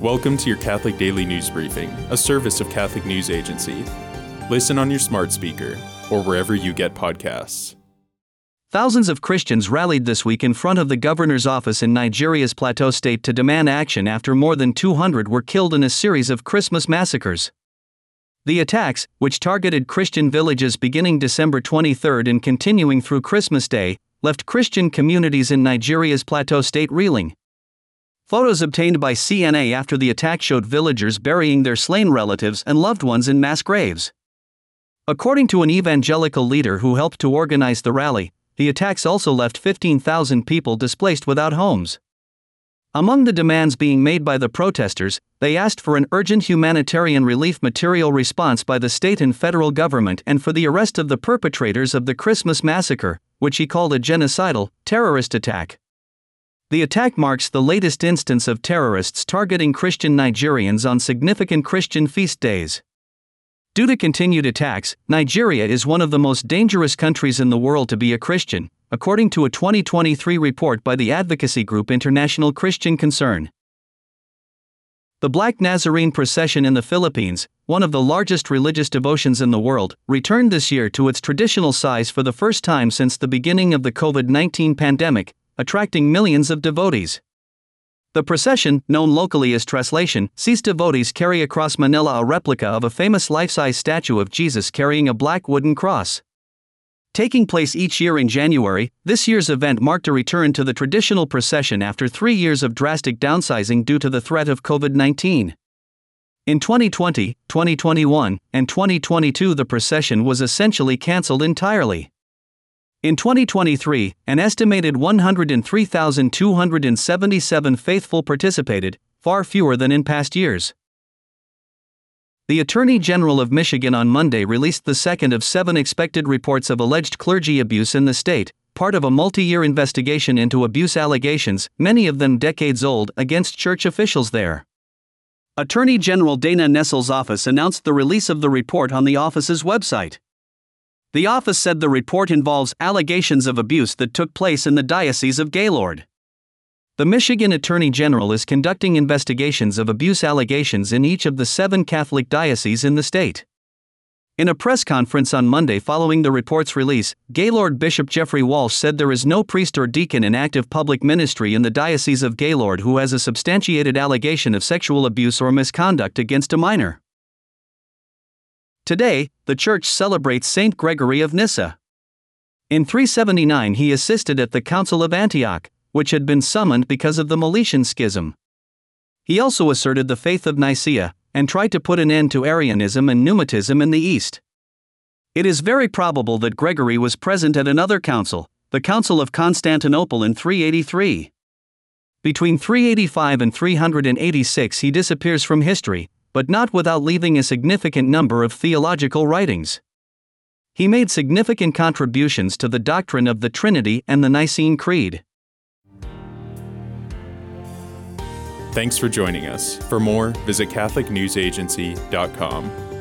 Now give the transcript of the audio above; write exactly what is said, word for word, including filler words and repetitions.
Welcome to your Catholic Daily News Briefing, a service of Catholic News Agency. Listen on your smart speaker or wherever you get podcasts. Thousands of Christians rallied this week in front of the governor's office in Nigeria's Plateau state to demand action after more than two hundred were killed in a series of Christmas massacres. The attacks, which targeted Christian villages beginning December twenty-third and continuing through Christmas Day, left Christian communities in Nigeria's Plateau state reeling. Photos obtained by C N A after the attack showed villagers burying their slain relatives and loved ones in mass graves. According to an evangelical leader who helped to organize the rally, the attacks also left fifteen thousand people displaced without homes. Among the demands being made by the protesters, they asked for an urgent humanitarian relief material response by the state and federal government and for the arrest of the perpetrators of the Christmas massacre, which he called a genocidal, terrorist attack. The attack marks the latest instance of terrorists targeting Christian Nigerians on significant Christian feast days. Due to continued attacks, Nigeria is one of the most dangerous countries in the world to be a Christian, according to a twenty twenty-three report by the advocacy group International Christian Concern. The Black Nazarene Procession in the Philippines, one of the largest religious devotions in the world, returned this year to its traditional size for the first time since the beginning of the COVID nineteen pandemic, attracting millions of devotees. The procession, known locally as Traslacion, sees devotees carry across Manila a replica of a famous life-size statue of Jesus carrying a black wooden cross. Taking place each year in January, this year's event marked a return to the traditional procession after three years of drastic downsizing due to the threat of COVID nineteen. In twenty twenty, twenty twenty-one, and twenty twenty-two, the procession was essentially cancelled entirely. In twenty twenty-three, an estimated one hundred three thousand two hundred seventy-seven faithful participated, far fewer than in past years. The Attorney General of Michigan on Monday released the second of seven expected reports of alleged clergy abuse in the state, part of a multi-year investigation into abuse allegations, many of them decades old, against church officials there. Attorney General Dana Nessel's office announced the release of the report on the office's website. The office said the report involves allegations of abuse that took place in the Diocese of Gaylord. The Michigan Attorney General is conducting investigations of abuse allegations in each of the seven Catholic dioceses in the state. In a press conference on Monday following the report's release, Gaylord Bishop Jeffrey Walsh said there is no priest or deacon in active public ministry in the Diocese of Gaylord who has a substantiated allegation of sexual abuse or misconduct against a minor. Today, the Church celebrates Saint Gregory of Nyssa. In three seventy-nine, he assisted at the Council of Antioch, which had been summoned because of the Miletian Schism. He also asserted the faith of Nicaea and tried to put an end to Arianism and Pneumatism in the East. It is very probable that Gregory was present at another council, the Council of Constantinople in three eighty-three. Between three eighty-five and three eighty-six, he disappears from history, but not without leaving a significant number of theological writings. He made significant contributions to the doctrine of the Trinity and the Nicene Creed. Thanks for joining us. For more, visit Catholic News Agency dot com.